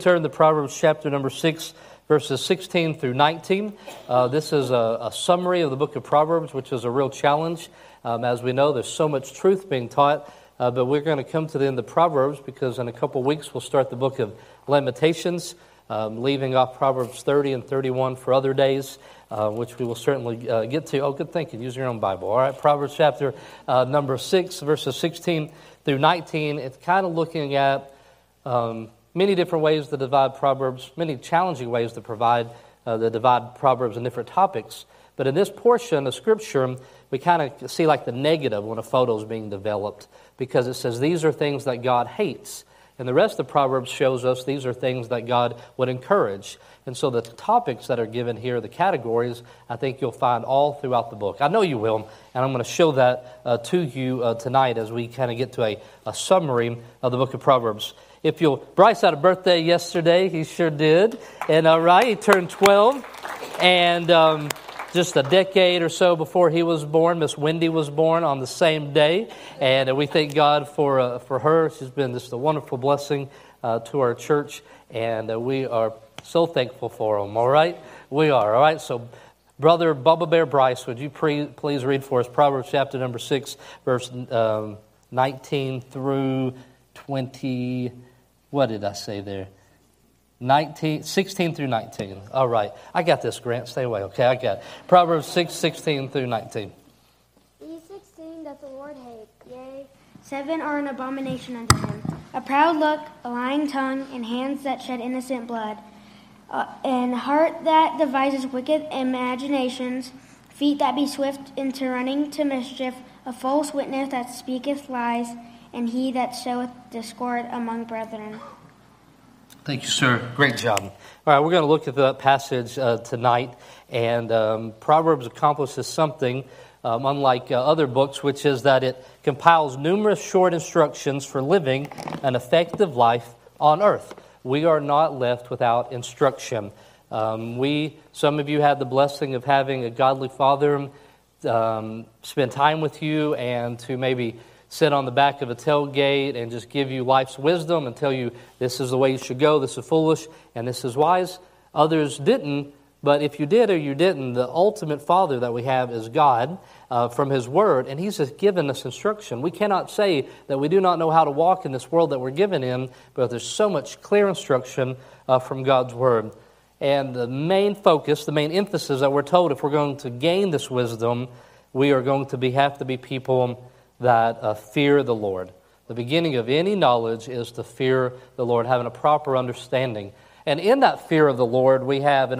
Turn to Proverbs chapter number 6, verses 16 through 19. This is a summary of the book of Proverbs, which is a real challenge. As we know, there's so much truth being taught, but we're going to come to the end of Proverbs because in a couple weeks we'll start the book of Lamentations, leaving off Proverbs 30 and 31 for other days, which we will certainly get to. Oh, good thinking. Use your own Bible. All right, Proverbs chapter number 6, verses 16 through 19. It's kind of looking at many different ways to divide Proverbs, many challenging ways to divide Proverbs in different topics. But in this portion of Scripture, we kind of see like the negative when a photo is being developed, because it says these are things that God hates. And the rest of Proverbs shows us these are things that God would encourage. And so the topics that are given here, the categories, I think you'll find all throughout the book. I know you will, and I'm going to show that to you tonight as we kind of get to a summary of the book of Proverbs. If you'll, Bryce had a birthday yesterday. He sure did. And all right, he turned 12. And just a decade or so before he was born, Miss Wendy was born on the same day, and we thank God for her. She's been just a wonderful blessing to our church, and we are so thankful for them, all right? We are, all right? So, Brother Bubba Bear Bryce, would you please read for us Proverbs chapter number 6, verse 19 through 20, what did I say there? 16 through 19. All right. I got this, Grant. Stay away. Okay, I got it. Proverbs 6, 16 through 19. These 16 that the Lord hates, yea, 7 are an abomination unto him. A proud look, a lying tongue, and hands that shed innocent blood, and heart that devises wicked imaginations, feet that be swift into running to mischief, a false witness that speaketh lies, and he that soweth discord among brethren. Thank you, sir. Great job. All right, we're going to look at that passage tonight, and Proverbs accomplishes something unlike other books, which is that it compiles numerous short instructions for living an effective life on earth. We are not left without instruction. Some of you had the blessing of having a godly father spend time with you and to maybe sit on the back of a tailgate and just give you life's wisdom and tell you this is the way you should go, this is foolish, and this is wise. Others didn't, but if you did or you didn't, the ultimate Father that we have is God from His Word, and He's just given us instruction. We cannot say that we do not know how to walk in this world that we're given in, but there's so much clear instruction from God's Word. And the main focus, the main emphasis that we're told, if we're going to gain this wisdom, we are going to have to be people that fear the Lord. The beginning of any knowledge is to fear the Lord, having a proper understanding. And in that fear of the Lord, we have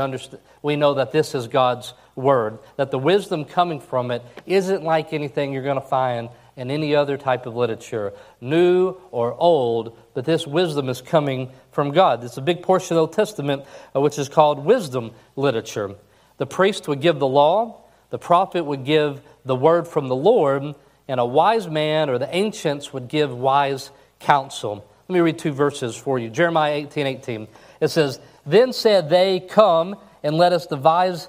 we know that this is God's Word, that the wisdom coming from it isn't like anything you're going to find in any other type of literature, new or old, but this wisdom is coming from God. It's a big portion of the Old Testament, which is called wisdom literature. The priest would give the law, the prophet would give the word from the Lord, and a wise man or the ancients would give wise counsel. Let me read 2 verses for you. Jeremiah 18:18. It says, "Then said they, Come, and let us devise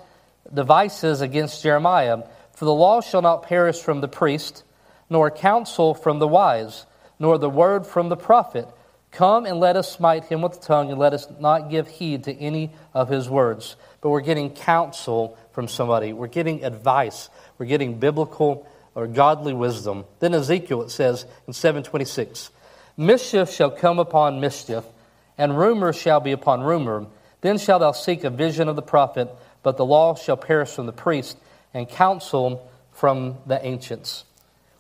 devices against Jeremiah. For the law shall not perish from the priest, nor counsel from the wise, nor the word from the prophet. Come, and let us smite him with the tongue, and let us not give heed to any of his words." But we're getting counsel from somebody. We're getting advice. We're getting biblical advice or godly wisdom. Then Ezekiel, it says in 7:26, "Mischief shall come upon mischief, and rumor shall be upon rumor. Then shalt thou seek a vision of the prophet, but the law shall perish from the priest, and counsel from the ancients."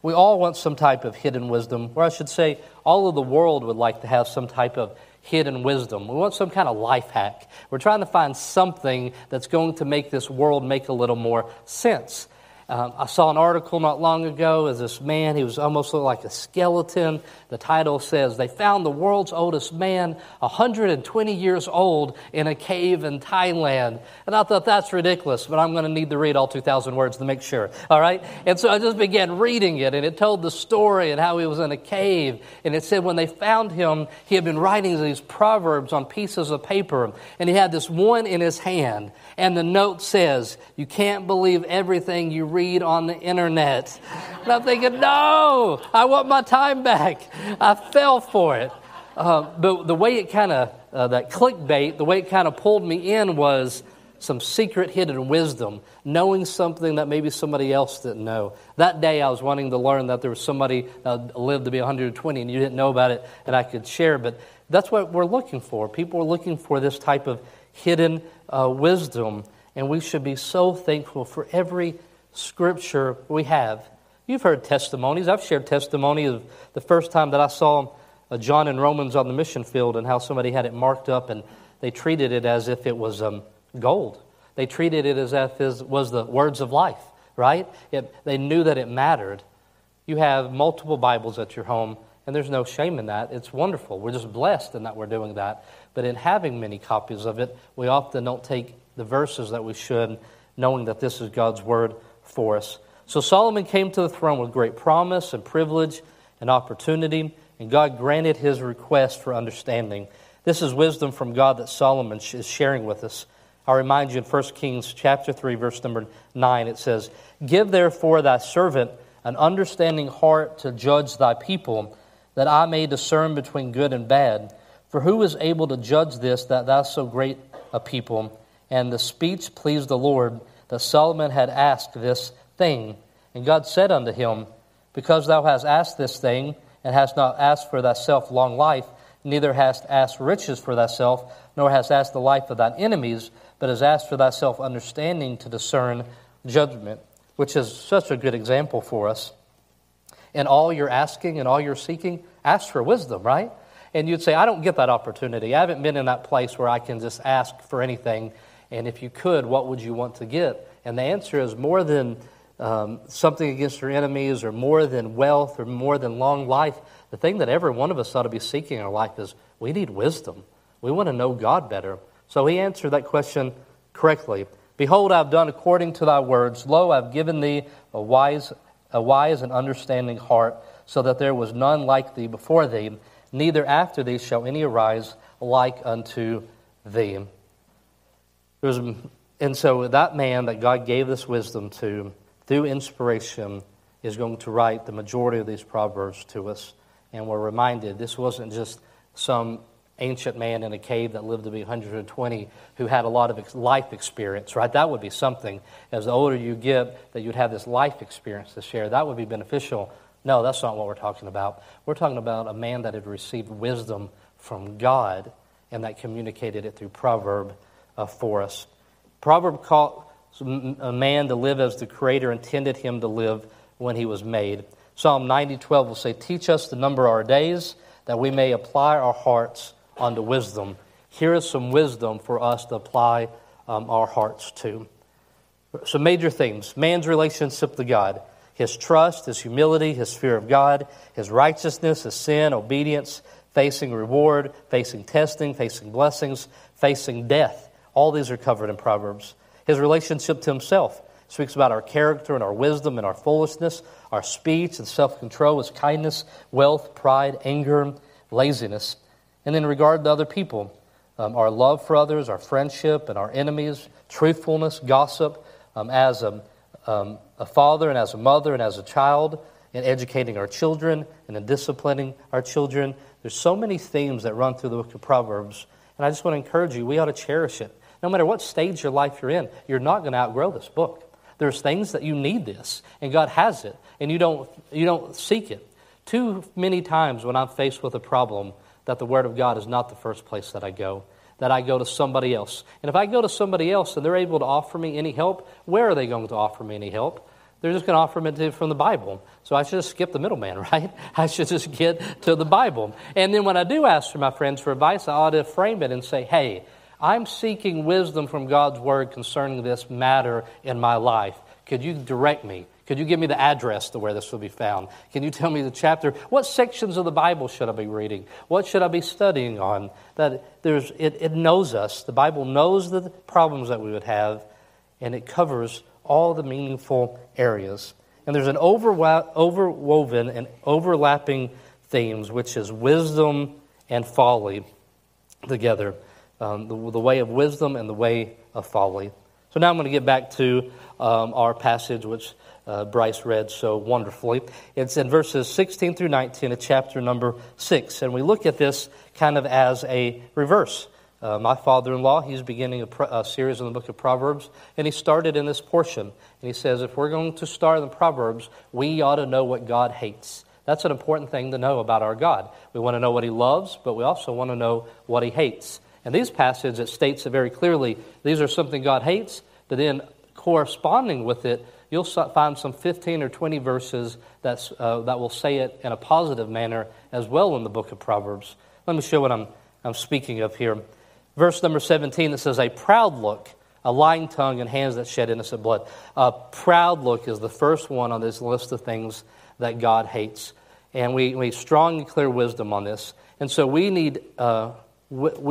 We all want some type of hidden wisdom, or I should say, all of the world would like to have some type of hidden wisdom. We want some kind of life hack. We're trying to find something that's going to make this world make a little more sense. I saw an article not long ago of this man. He was almost looked like a skeleton. The title says, "They found the world's oldest man, 120 years old, in a cave in Thailand." And I thought, that's ridiculous, but I'm going to need to read all 2,000 words to make sure, all right? And so I just began reading it, and it told the story and how he was in a cave. And it said when they found him, he had been writing these proverbs on pieces of paper, and he had this one in his hand. And the note says, "You can't believe everything you read on the internet." And I'm thinking, no, I want my time back. I fell for it. But the way it kind of, that clickbait, the way it kind of pulled me in was some secret hidden wisdom, knowing something that maybe somebody else didn't know. That day I was wanting to learn that there was somebody that lived to be 120 and you didn't know about it and I could share. But that's what we're looking for. People are looking for this type of hidden wisdom, and we should be so thankful for every scripture we have. You've heard testimonies. I've shared testimony of the first time that I saw John and Romans on the mission field and how somebody had it marked up and they treated it as if it was gold. They treated it as if it was the words of life, right? They knew that it mattered. You have multiple Bibles at your home, and there's no shame in that. It's wonderful. We're just blessed in that we're doing that. But in having many copies of it, we often don't take the verses that we should, knowing that this is God's word for us. So Solomon came to the throne with great promise and privilege and opportunity, and God granted his request for understanding. This is wisdom from God that Solomon is sharing with us. I remind you in 1 Kings chapter 3, verse number 9, it says, "Give therefore thy servant an understanding heart to judge thy people, that I may discern between good and bad. For who is able to judge this, that thou so great a people?" And the speech pleased the Lord, that Solomon had asked this thing. And God said unto him, "Because thou hast asked this thing, and hast not asked for thyself long life, neither hast asked riches for thyself, nor hast asked the life of thine enemies, but hast asked for thyself understanding to discern judgment," which is such a good example for us. In all you're asking and all you're seeking, ask for wisdom, right? And you'd say, I don't get that opportunity. I haven't been in that place where I can just ask for anything. And if you could, what would you want to get? And the answer is more than something against your enemies, or more than wealth, or more than long life. The thing that every one of us ought to be seeking in our life is we need wisdom. We want to know God better. So he answered that question correctly. "Behold, I have done according to thy words. Lo, I have given thee a wise and understanding heart, so that there was none like thee before thee, neither after thee shall any arise like unto thee." And so that man that God gave this wisdom to, through inspiration, is going to write the majority of these proverbs to us. And we're reminded this wasn't just some ancient man in a cave that lived to be 120 who had a lot of life experience, right? That would be something. As the older you get, that you'd have this life experience to share. That would be beneficial. No, that's not what we're talking about. We're talking about a man that had received wisdom from God and that communicated it through proverb for us. Proverb calls a man to live as the Creator intended him to live when he was made. Psalm 90:12 will say, "Teach us to number our days, that we may apply our hearts unto wisdom." Here is some wisdom for us to apply our hearts to. Some major themes: man's relationship to God, his trust, his humility, his fear of God, his righteousness, his sin, obedience, facing reward, facing testing, facing blessings, facing death. All these are covered in Proverbs. His relationship to himself speaks about our character and our wisdom and our foolishness, our speech and self-control, his kindness, wealth, pride, anger, laziness. And in regard to other people, our love for others, our friendship and our enemies, truthfulness, gossip, as a father and as a mother and as a child, in educating our children and in disciplining our children. There's so many themes that run through the book of Proverbs, and I just want to encourage you, we ought to cherish it. No matter what stage your life you're in, you're not going to outgrow this book. There's things that you need this, and God has it, and you don't seek it. Too many times when I'm faced with a problem, that the Word of God is not the first place that I go to somebody else. And if I go to somebody else and they're able to offer me any help, where are they going to offer me any help? They're just going to offer me from the Bible. So I should just skip the middleman, right? I should just get to the Bible. And then when I do ask for my friends for advice, I ought to frame it and say, hey, I'm seeking wisdom from God's Word concerning this matter in my life. Could you direct me? Could you give me the address to where this will be found? Can you tell me the chapter? What sections of the Bible should I be reading? What should I be studying on? That there's it knows us. The Bible knows the problems that we would have, and it covers all the meaningful areas. And there's an overwoven and overlapping themes, which is wisdom and folly together. The way of wisdom and the way of folly. So now I'm going to get back to our passage, which Bryce read so wonderfully. It's in verses 16 through 19 of chapter number 6. And we look at this kind of as a reverse. My father-in-law, he's beginning a series in the book of Proverbs, and he started in this portion. And he says, if we're going to start in the Proverbs, we ought to know what God hates. That's an important thing to know about our God. We want to know what he loves, but we also want to know what he hates. And these passages, it states it very clearly. These are something God hates, but then corresponding with it, you'll find some 15 or 20 verses that will say it in a positive manner as well in the book of Proverbs. Let me show what I'm speaking of here. Verse number 17, it says, a proud look, a lying tongue, and hands that shed innocent blood. A proud look is the first one on this list of things that God hates. And we have strong and clear wisdom on this. And so we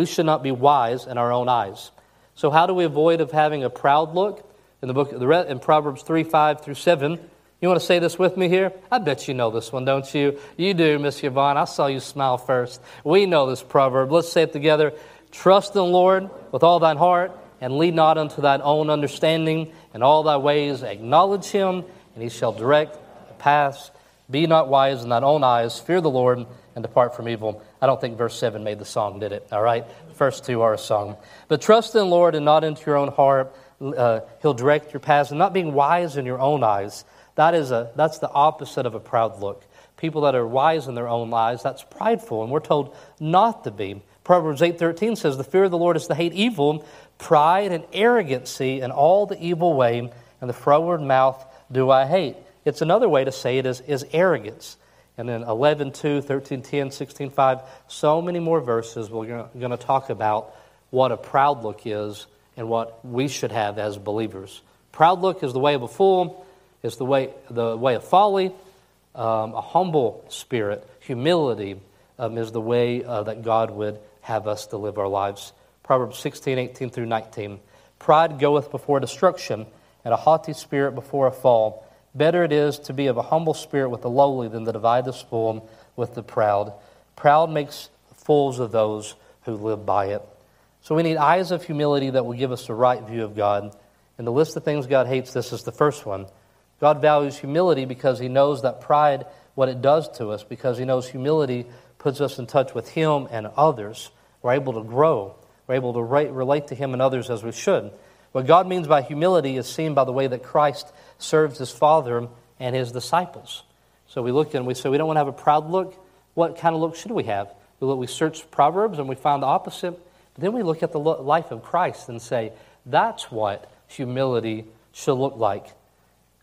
should not be wise in our own eyes. So how do we avoid of having a proud look? In the book in Proverbs 3, 5 through 7, you want to say this with me here? I bet you know this one, don't you? You do, Miss Yvonne. I saw you smile first. We know this proverb. Let's say it together. Trust in the Lord with all thine heart, and lean not unto thine own understanding. In all thy ways acknowledge him, and he shall direct the paths. Be not wise in thine own eyes. Fear the Lord, and depart from evil. I don't think verse 7 made the song, did it? All right? The first two are a song. But trust in the Lord, and not into your own heart. He'll direct your paths. And not being wise in your own eyes, that's the opposite of a proud look. People that are wise in their own eyes, that's prideful, and we're told not to be. Proverbs 8:13 says, the fear of the Lord is to hate evil, pride and arrogancy, and all the evil way, and the froward mouth do I hate. It's another way to say it is arrogance. And then 11:2, 13:10, 16:5, so many more verses we're going to talk about what a proud look is and what we should have as believers. Proud look is the way of a fool. It's the way of folly. A humble spirit, humility, is the way that God would have us to live our lives. Proverbs 16, 18 through 19. Pride goeth before destruction, and a haughty spirit before a fall. Better it is to be of a humble spirit with the lowly than to divide the spoil with the proud. Proud makes fools of those who live by it. So we need eyes of humility that will give us the right view of God. And the list of things God hates, this is the first one. God values humility because he knows that pride, what it does to us, because he knows humility puts us in touch with him and others. We're able to grow. We're able to relate to him and others as we should. What God means by humility is seen by the way that Christ serves his Father and his disciples. So we look and we say, we don't want to have a proud look. What kind of look should we have? We search Proverbs and we find the opposite. But then we look at the life of Christ and say, that's what humility should look like.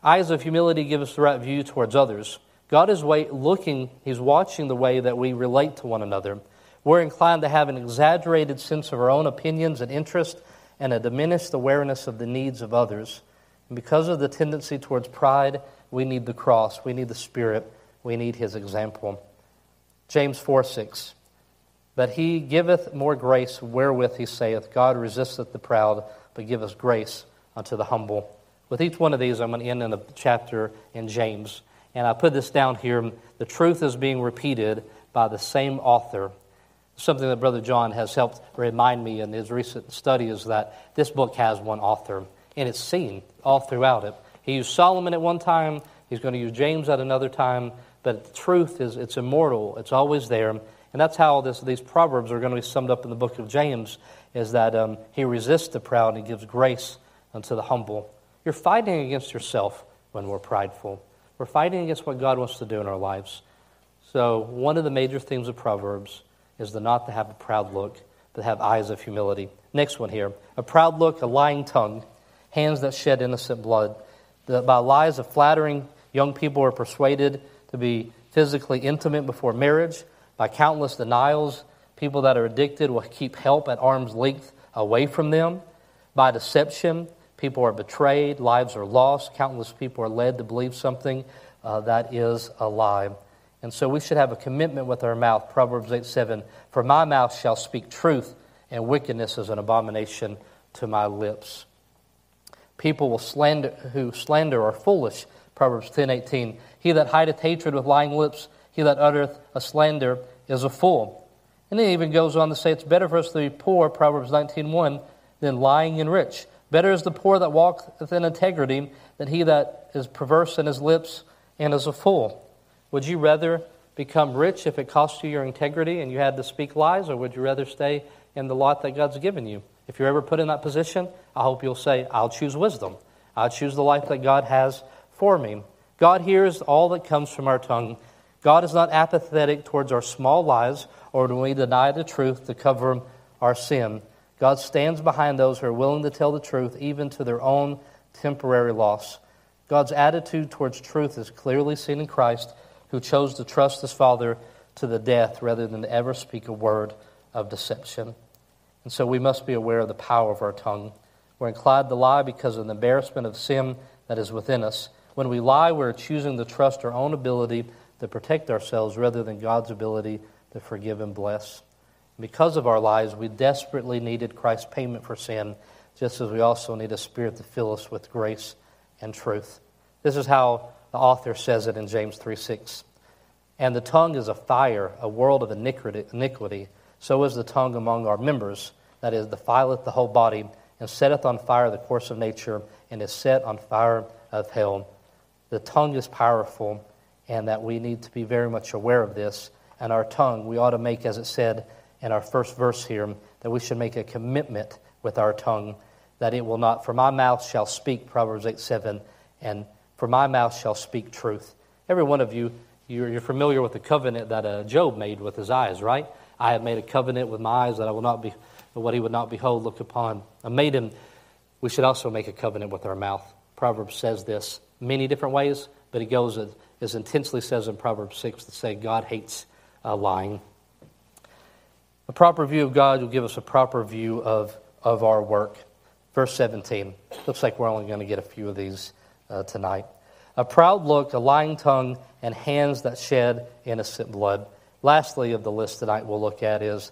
Eyes of humility give us the right view towards others. God is looking, he's watching the way that we relate to one another. We're inclined to have an exaggerated sense of our own opinions and interests and a diminished awareness of the needs of others. And because of the tendency towards pride, we need the cross, we need the Spirit, we need his example. James 4:6. But he giveth more grace, wherewith he saith, God resisteth the proud, but giveth grace unto the humble. With each one of these, I'm going to end in a chapter in James. And I put this down here. The truth is being repeated by the same author. Something that Brother John has helped remind me in his recent study is that this book has one author. And it's seen all throughout it. He used Solomon at one time. He's going to use James at another time. But the truth is, it's immortal. It's always there. And that's how these Proverbs are going to be summed up in the book of James, is that he resists the proud and gives grace unto the humble. You're fighting against yourself when we're prideful. We're fighting against what God wants to do in our lives. So one of the major themes of Proverbs is not to have a proud look, but to have eyes of humility. Next one here. A proud look, a lying tongue, hands that shed innocent blood. By lies of flattering, young people are persuaded to be physically intimate before marriage. By countless denials, people that are addicted will keep help at arm's length away from them. By deception, people are betrayed, lives are lost, countless people are led to believe something that is a lie. And so we should have a commitment with our mouth. Proverbs 8:7, for my mouth shall speak truth, and wickedness is an abomination to my lips. People who slander are foolish. Proverbs 10:18, he that hideth hatred with lying lips, he that uttereth a slander is a fool. And then he even goes on to say, it's better for us to be poor, Proverbs 19:1, than lying and rich. Better is the poor that walketh in integrity than he that is perverse in his lips and is a fool. Would you rather become rich if it cost you your integrity and you had to speak lies, or would you rather stay in the lot that God's given you? If you're ever put in that position, I hope you'll say, I'll choose wisdom. I'll choose the life that God has for me. God hears all that comes from our tongue. God is not apathetic towards our small lies or when we deny the truth to cover our sin. God stands behind those who are willing to tell the truth, even to their own temporary loss. God's attitude towards truth is clearly seen in Christ, who chose to trust his Father to the death rather than to ever speak a word of deception. And so we must be aware of the power of our tongue. We're inclined to lie because of the embarrassment of sin that is within us. When we lie, we're choosing to trust our own ability to protect ourselves rather than God's ability to forgive and bless. Because of our lies, we desperately needed Christ's payment for sin, just as we also need a spirit to fill us with grace and truth. This is how the author says it in James 3:6. And the tongue is a fire, a world of iniquity. So is the tongue among our members, that is, defileth the whole body, and setteth on fire the course of nature, and is set on fire of hell. The tongue is powerful, and that we need to be very much aware of this. And our tongue, we ought to make, as it said in our first verse here, that we should make a commitment with our tongue, that it will not, for my mouth shall speak, Proverbs 8:7, and for my mouth shall speak truth. Every one of you, you're familiar with the covenant that Job made with his eyes, right? I have made a covenant with my eyes that I will not be, what he would not behold, look upon a maiden. We should also make a covenant with our mouth. Proverbs says this many different ways, but it goes as intensely says in Proverbs 6 to say God hates lying. A proper view of God will give us a proper view of our work. Verse 17. Looks like we're only going to get a few of these tonight. A proud look, a lying tongue, and hands that shed innocent blood. Lastly of the list tonight we'll look at is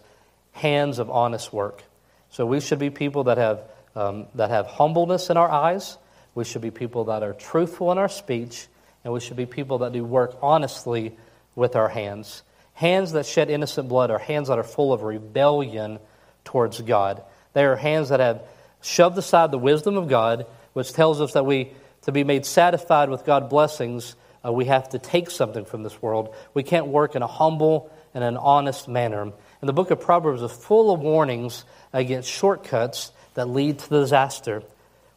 hands of honest work. So we should be people that have humbleness in our eyes. We should be people that are truthful in our speech. And we should be people that do work honestly with our hands. Hands that shed innocent blood are hands that are full of rebellion towards God. They are hands that have shoved aside the wisdom of God, which tells us that we, to be made satisfied with God's blessings, we have to take something from this world. We can't work in a humble and an honest manner. And the book of Proverbs is full of warnings against shortcuts that lead to disaster.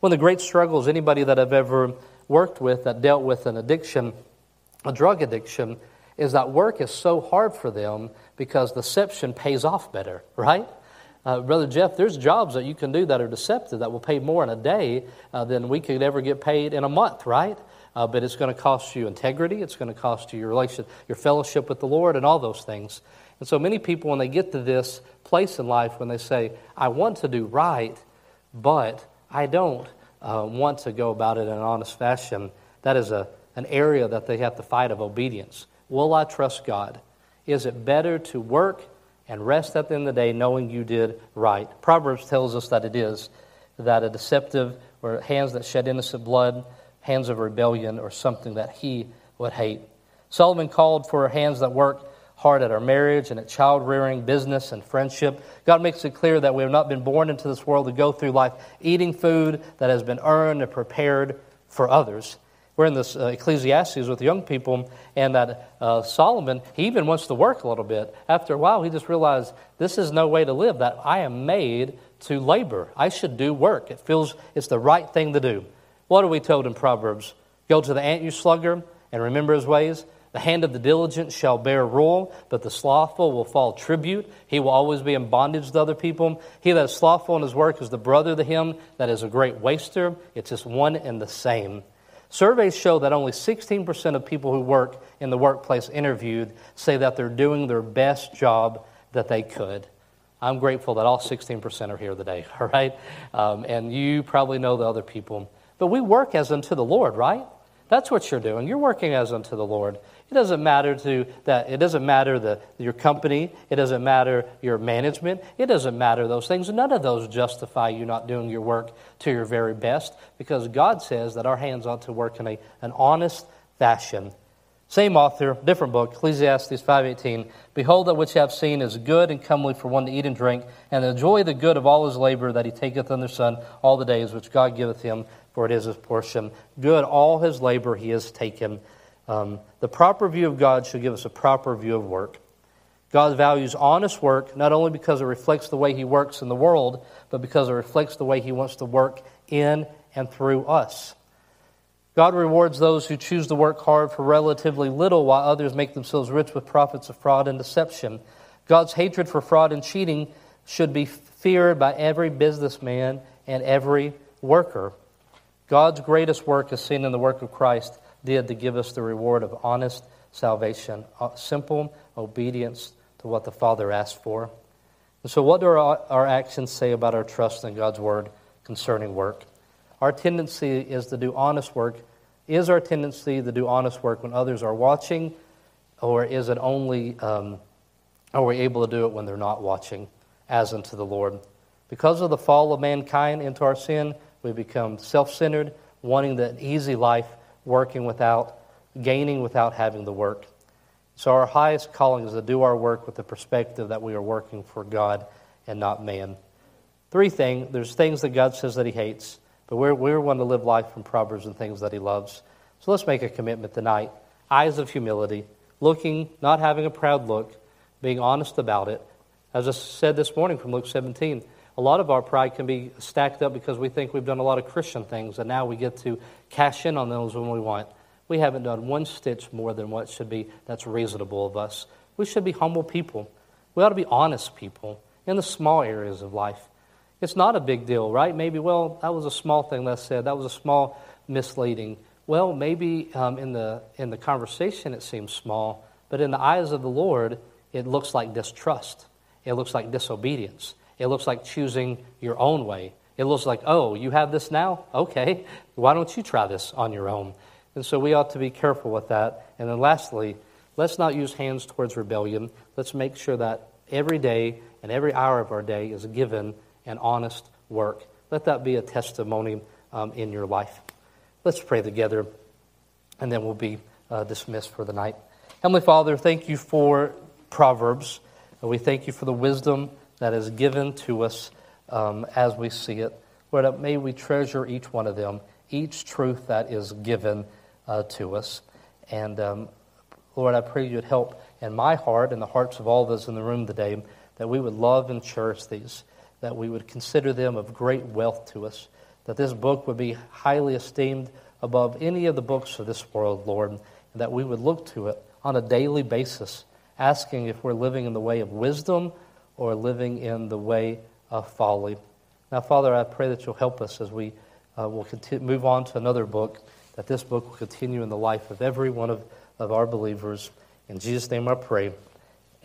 One of the great struggles anybody that I've ever worked with that dealt with an addiction, a drug addiction, is that work is so hard for them because deception pays off better, right? Brother Jeff, there's jobs that you can do that are deceptive that will pay more in a day than we could ever get paid in a month, right? But it's going to cost you integrity. It's going to cost you your fellowship with the Lord and all those things. And so many people, when they get to this place in life, when they say, I want to do right, but I don't want to go about it in an honest fashion, that is an area that they have to fight of obedience. Will I trust God? Is it better to work and rest at the end of the day knowing you did right? Proverbs tells us that it is, that a deceptive or hands that shed innocent blood, hands of rebellion, or something that he would hate. Solomon called for hands that work hard at our marriage and at child-rearing, business, and friendship. God makes it clear that we have not been born into this world to go through life eating food that has been earned and prepared for others. We're in this Ecclesiastes with young people, and that Solomon, he even wants to work a little bit. After a while, he just realized this is no way to live, that I am made to labor. I should do work. It feels it's the right thing to do. What are we told in Proverbs? Go to the ant, you sluggard, and remember his ways. The hand of the diligent shall bear rule, but the slothful will fall tribute. He will always be in bondage to other people. He that is slothful in his work is the brother to him that is a great waster. It's just one and the same. Surveys show that only 16% of people who work in the workplace interviewed say that they're doing their best job that they could. I'm grateful that all 16% are here today, all right? And you probably know the other people. But we work as unto the Lord, right? That's what you're doing. You're working as unto the Lord. It doesn't matter It doesn't matter your company. It doesn't matter your management. It doesn't matter those things. None of those justify you not doing your work to your very best, because God says that our hands ought to work in an honest fashion. Same author, different book, Ecclesiastes 5:18. Behold, that which I have seen is good and comely for one to eat and drink, and enjoy the good of all his labor that he taketh under the sun all the days which God giveth him, for it is his portion. Good, all his labor he has taken. The proper view of God should give us a proper view of work. God values honest work, not only because it reflects the way he works in the world, but because it reflects the way he wants to work in and through us. God rewards those who choose to work hard for relatively little, while others make themselves rich with profits of fraud and deception. God's hatred for fraud and cheating should be feared by every businessman and every worker. God's greatest work is seen in the work of Christ did to give us the reward of honest salvation, simple obedience to what the Father asked for. And so what do our actions say about our trust in God's Word concerning work? Is our tendency to do honest work when others are watching, or is it only, are we able to do it when they're not watching, as unto the Lord? Because of the fall of mankind into our sin, we become self-centered, wanting that easy life, working without, gaining without having the work. So our highest calling is to do our work with the perspective that we are working for God and not man. There's things that God says that he hates, but we're one to live life from Proverbs and things that he loves. So let's make a commitment tonight. Eyes of humility, looking, not having a proud look, being honest about it. As I said this morning from Luke 17, a lot of our pride can be stacked up because we think we've done a lot of Christian things, and now we get to cash in on those when we want. We haven't done one stitch more than what should be that's reasonable of us. We should be humble people. We ought to be honest people in the small areas of life. It's not a big deal, right? Maybe, well, that was a small thing that I said. That was a small misleading. Well, maybe in the conversation it seems small, but in the eyes of the Lord, it looks like distrust. It looks like disobedience. It looks like choosing your own way. It looks like, oh, you have this now? Okay, why don't you try this on your own? And so we ought to be careful with that. And then lastly, let's not use hands towards rebellion. Let's make sure that every day and every hour of our day is given and honest work. Let that be a testimony in your life. Let's pray together, and then we'll be dismissed for the night. Heavenly Father, thank you for Proverbs. We thank you for the wisdom that is given to us as we see it. Lord, may we treasure each one of them, each truth that is given to us. And Lord, I pray you'd help in my heart and the hearts of all those in the room today, that we would love and cherish these, that we would consider them of great wealth to us, that this book would be highly esteemed above any of the books of this world, Lord, and that we would look to it on a daily basis, asking if we're living in the way of wisdom or living in the way of folly. Now, Father, I pray that you'll help us as we will move on to another book, that this book will continue in the life of every one of our believers. In Jesus' name I pray.